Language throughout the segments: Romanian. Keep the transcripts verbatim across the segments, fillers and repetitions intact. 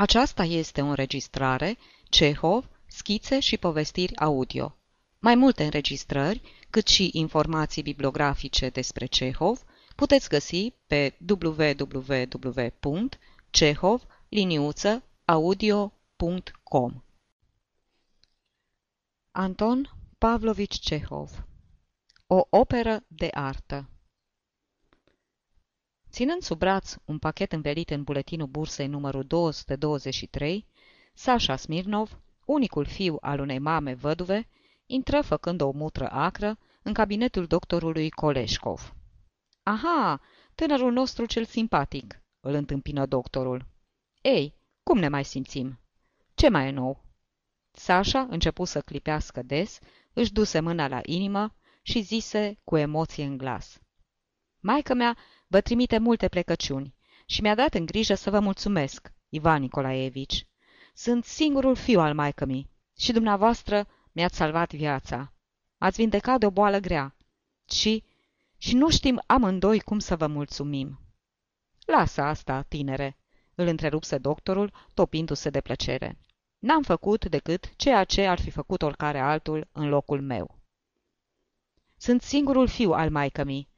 Aceasta este o înregistrare Cehov, schițe și povestiri audio. Mai multe înregistrări, cât și informații bibliografice despre Cehov, puteți găsi pe w w w punct cehov liniuță audio punct com. Anton Pavlovici Cehov. O operă de artă. Ținând sub braț un pachet învelit în buletinul bursei numărul două sute douăzeci și trei, Sasha Smirnov, unicul fiu al unei mame văduve, intră făcând o mutră acră în cabinetul doctorului Koșelkov. Aha, tânărul nostru cel simpatic!" îl întâmpină doctorul. Ei, cum ne mai simțim? Ce mai e nou?" Sasha începu să clipească des, își duse mâna la inimă și zise cu emoție în glas. Maică-mea vă trimite multe plecăciuni și mi-a dat în grijă să vă mulțumesc, Ivan Nikolaevici. Sunt singurul fiu al maică-mii și dumneavoastră mi-ați salvat viața. Ați vindecat de o boală grea și... și nu știm amândoi cum să vă mulțumim." Lasă asta, tinere!" îl întrerupse doctorul, topindu-se de plăcere. N-am făcut decât ceea ce ar fi făcut oricare altul în locul meu." Sunt singurul fiu al maică-mii.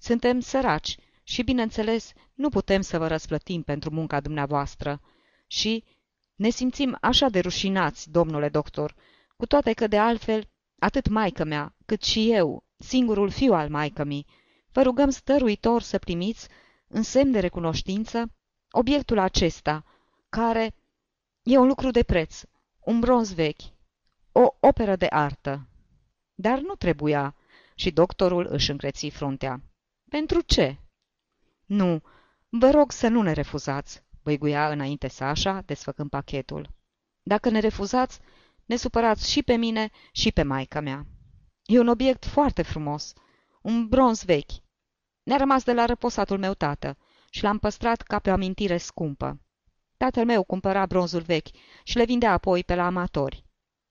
Suntem săraci și, bineînțeles, nu putem să vă răsplătim pentru munca dumneavoastră și ne simțim așa de rușinați, domnule doctor, cu toate că, de altfel, atât maică-mea cât și eu, singurul fiu al maică-mii, vă rugăm stăruitor să primiți, în semn de recunoștință, obiectul acesta, care e un lucru de preț, un bronz vechi, o operă de artă. Dar nu trebuia, și doctorul își încreți fruntea. Pentru ce? Nu, vă rog să nu ne refuzați, băiguia înainte Sasha, desfăcând pachetul. Dacă ne refuzați, ne supărați și pe mine și pe maică-mea. E un obiect foarte frumos, un bronz vechi. Ne-a rămas de la răposatul meu tată și l-am păstrat ca pe o amintire scumpă. Tatăl meu cumpăra bronzul vechi și le vindea apoi pe la amatori.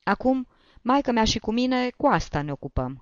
Acum, maică-mea și cu mine cu asta ne ocupăm.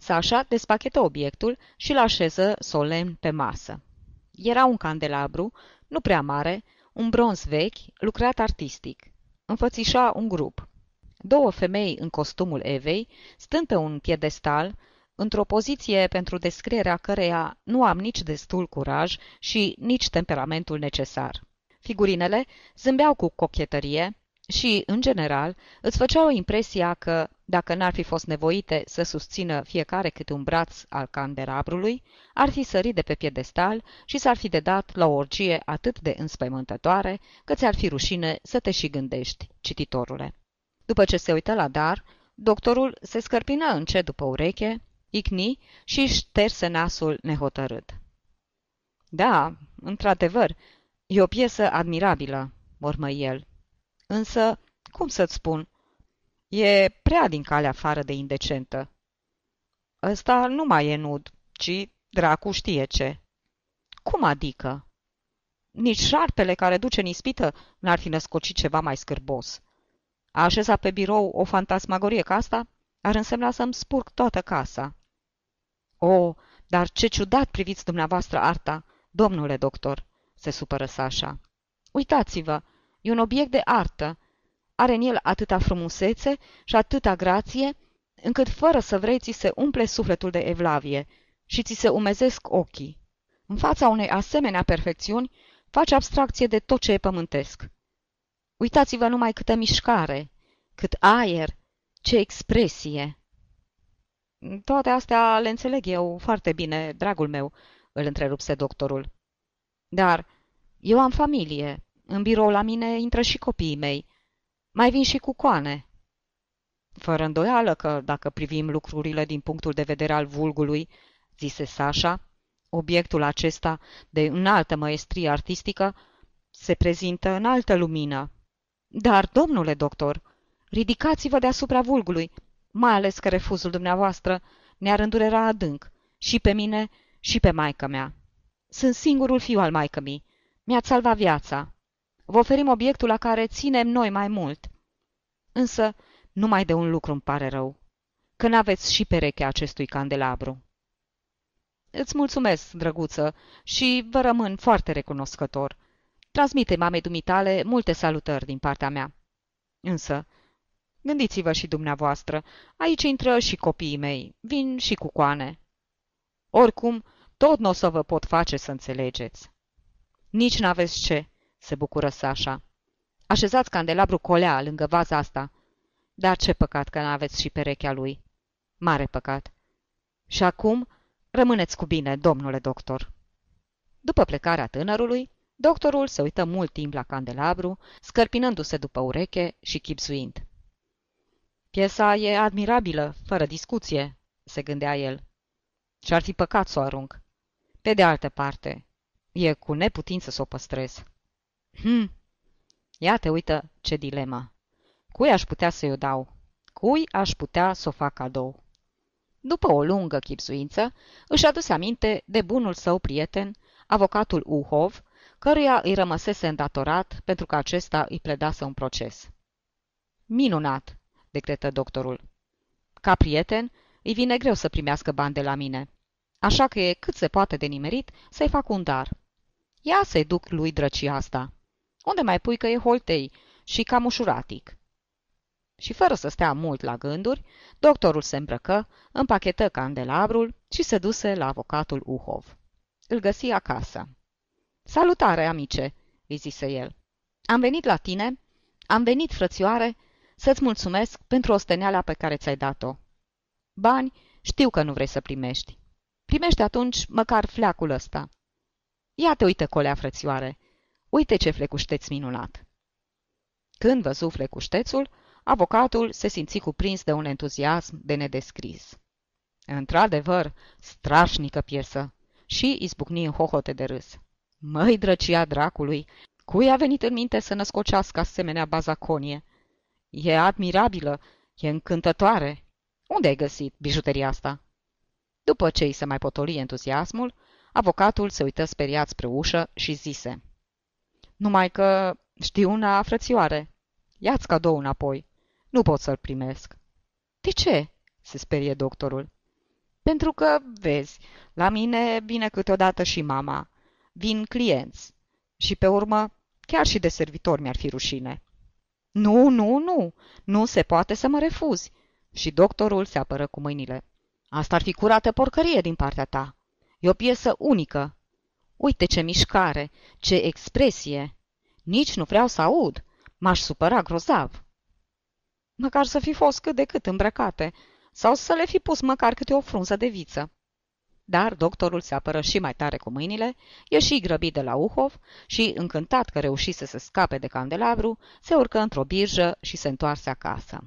Sasha despachetă obiectul și îl așeză solemn pe masă. Era un candelabru, nu prea mare, un bronz vechi, lucrat artistic. Înfățișa un grup. Două femei în costumul Evei, stând pe un piedestal, într-o poziție pentru descrierea căreia nu am nici destul curaj și nici temperamentul necesar. Figurinele zâmbeau cu cochetărie și, în general, îți făceau impresia că, dacă n-ar fi fost nevoite să susțină fiecare câte un braț al candelabrului, ar fi sărit de pe piedestal și s-ar fi dedat la o orgie atât de înspăimântătoare că ți-ar fi rușine să te și gândești, cititorule. După ce se uită la dar, doctorul se scărpină încet după ureche, icni și șterse nasul nehotărât. Da, într-adevăr, e o piesă admirabilă," mormă el. Însă, cum să-ți spun, e prea din calea afară de indecentă. Ăsta nu mai e nud, ci dracu știe ce." Cum adică?" Nici șarpele care duce în ispită n-ar fi născocit ceva mai scârbos. A așeza pe birou o fantasmagorie ca asta ar însemna să-mi spurg toată casa." O, dar ce ciudat priviți dumneavoastră arta, domnule doctor!" se supără Sasha. Uitați-vă, e un obiect de artă. Are în el atâta frumusețe și atâta grație, încât fără să vrei ți se umple sufletul de evlavie și ți se umezesc ochii. În fața unei asemenea perfecțiuni faci abstracție de tot ce e pământesc. Uitați-vă numai câtă mișcare, cât aer, ce expresie!" Toate astea le înțeleg eu foarte bine, dragul meu," îl întrerupse doctorul. Dar eu am familie, în birou la mine intră și copiii mei, mai vin și cucoane." Fără îndoială că, dacă privim lucrurile din punctul de vedere al vulgului," zise Sasha, obiectul acesta de înaltă măestrie artistică se prezintă în altă lumină. Dar, domnule doctor, ridicați-vă deasupra vulgului, mai ales că refuzul dumneavoastră ne-ar îndurera adânc, și pe mine, și pe maică-mea. Sunt singurul fiu al maică-mii. Mi-ați salvat viața. Vă oferim obiectul la care ținem noi mai mult. Însă, numai de un lucru îmi pare rău, că n-aveți și perechea acestui candelabru." Îți mulțumesc, drăguță, și vă rămân foarte recunoscător. Transmite mamei dumitale multe salutări din partea mea. Însă, gândiți-vă și dumneavoastră, aici intră și copiii mei, vin și cu coane. Oricum, tot n-o să vă pot face să înțelegeți. Nici n-aveți ce, se bucură Sasha. Așezați candelabru colea lângă vaza asta. Dar ce păcat că n-aveți și perechea lui. Mare păcat. Și acum, rămâneți cu bine, domnule doctor. După plecarea tânărului, doctorul se uită mult timp la candelabru, scărpinându-se după ureche și chipzuind. Piesa e admirabilă, fără discuție, se gândea el. Și-ar fi păcat să o arunc. Pe de altă parte, e cu neputință să o păstrez. Hm, iată, uită ce dilema. Cui aș putea să-i o dau? Cui aș putea să o fac cadou? După o lungă chipzuință, își aduse aminte de bunul său prieten, avocatul Uhov, căruia îi rămăsese îndatorat pentru că acesta îi pledase un proces. Minunat, decretă doctorul. Ca prieten, îi vine greu să primească bani de la mine, așa că e cât se poate de nimerit să-i fac un dar. Ia să-i duc lui drăcia asta, unde mai pui că e holtei și cam ușuratic. Și fără să stea mult la gânduri, doctorul se îmbrăcă, împachetă candelabrul și se duse la avocatul Uhov. Îl găsi acasă. Salutare, amice, îi zise el. Am venit la tine, am venit, frățioare, să-ți mulțumesc pentru osteneala pe care ți-ai dat-o. Bani știu că nu vrei să primești. Primește atunci măcar fleacul ăsta. Ia-te, uite, colea, frățioare, uite ce flecușteț minunat. Când văzu flecuștețul, avocatul se simți cuprins de un entuziasm de nedescris. Într-adevăr, strașnică piesă, și izbucni în hohote de râs. Măi, drăcia dracului, cui a venit în minte să născocească asemenea bazaconie? E admirabilă, e încântătoare. Unde ai găsit bijuteria asta? După ce îi se mai potoli entuziasmul, avocatul se uită speriat spre ușă și zise. Numai că știu una, frățioare, ia-ți cadou înapoi. Nu pot să-l primesc. De ce? Se sperie doctorul. Pentru că, vezi, la mine vine câteodată și mama. Vin clienți. Și pe urmă, chiar și de servitor mi-ar fi rușine. Nu, nu, nu, nu se poate să mă refuzi. Și doctorul se apără cu mâinile. Asta ar fi curată porcărie din partea ta. E o piesă unică. Uite ce mișcare, ce expresie. Nici nu vreau să aud. M-aș supăra grozav. Măcar să fi fost cât de cât îmbrăcate, sau să le fi pus măcar câte o frunză de viță. Dar doctorul se apără și mai tare cu mâinile, ieși grăbit de la Uhov și, încântat că reușise să scape de candelabru, se urcă într-o birjă și se întoarse acasă.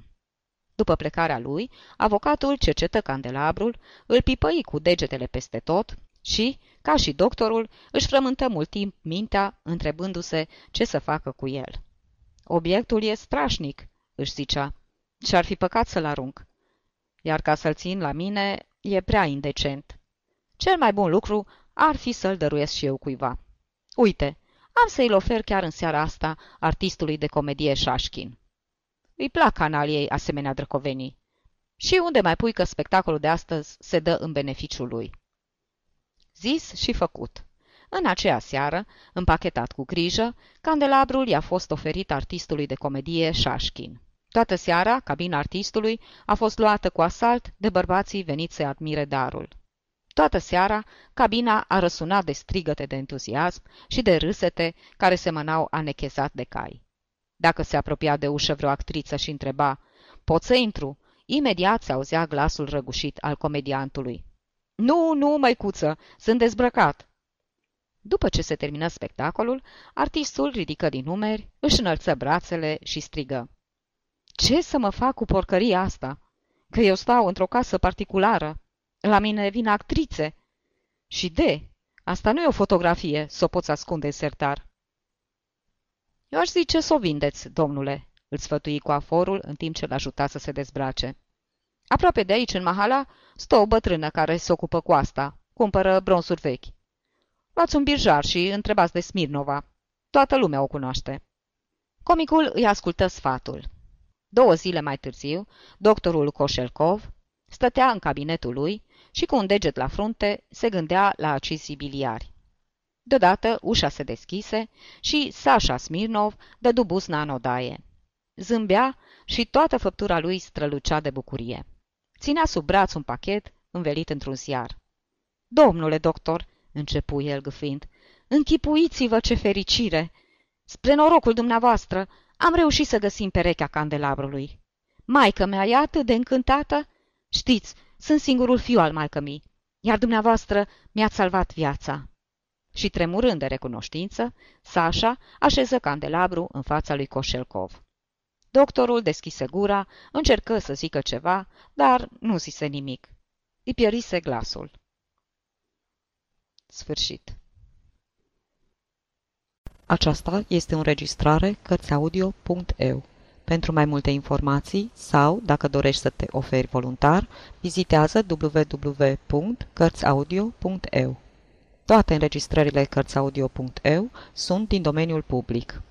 După plecarea lui, avocatul cercetă candelabrul, îl pipăi cu degetele peste tot și, ca și doctorul, își frământă mult timp mintea, întrebându-se ce să facă cu el. Obiectul e strașnic, își zicea, și ar fi păcat să-l arunc. Iar ca să-l țin la mine, e prea indecent. Cel mai bun lucru ar fi să-l dăruiesc și eu cuiva. Uite, am să-i ofer chiar în seara asta artistului de comedie Șașkin. Îi plac canaliei asemenea drăcovenii. Și unde mai pui că spectacolul de astăzi se dă în beneficiul lui? Zis și făcut. În aceea seară, împachetat cu grijă, candelabrul i-a fost oferit artistului de comedie Șașkin. Toată seara, cabina artistului a fost luată cu asalt de bărbații veniți să admire darul. Toată seara, cabina a răsunat de strigăte de entuziasm și de râsete care semănau a nechezat de cai. Dacă se apropia de ușă vreo actriță și întreba, pot să intru? Imediat se auzea glasul răgușit al comediantului. Nu, nu, măicuță, sunt dezbrăcat! După ce se termină spectacolul, artistul ridică din umeri, își înălță brațele și strigă. Ce să mă fac cu porcăria asta? Că eu stau într-o casă particulară. La mine vin actrițe. Și de, asta nu e o fotografie, s-o poți ascunde în sertar. Eu aș zice s-o vindeți, domnule, îl sfătui coaforul în timp ce l-ajuta să se dezbrace. Aproape de aici, în mahala, stă o bătrână care se ocupă cu asta, cumpără bronzuri vechi. Luați un birjar și întrebați de Smirnova. Toată lumea o cunoaște. Comicul îi ascultă sfatul. Două zile mai târziu, doctorul Koșelkov stătea în cabinetul lui și, cu un deget la frunte, se gândea la acei biliari. Deodată ușa se deschise și Sasha Smirnov dădu buzna în odaie. Zâmbea și toată făptura lui strălucea de bucurie. Ținea sub braț un pachet învelit într-un ziar. "Domnule doctor," începu el gâfâind, "închipuiți-vă ce fericire! Spre norocul dumneavoastră am reușit să găsim perechea candelabrului. Maică-mea e atât de încântată? Știți, sunt singurul fiu al maică-mii, iar dumneavoastră mi-ați salvat viața." Și tremurând de recunoștință, Sasha așeză candelabru în fața lui Koșelkov. Doctorul deschise gura, încercă să zică ceva, dar nu zise nimic. Îi pierise glasul. Sfârșit. Aceasta este o înregistrare cărți audio punct e u. Pentru mai multe informații sau, dacă dorești să te oferi voluntar, vizitează w w w punct cărți audio punct e u. Toate înregistrările cărți audio punct e u sunt din domeniul public.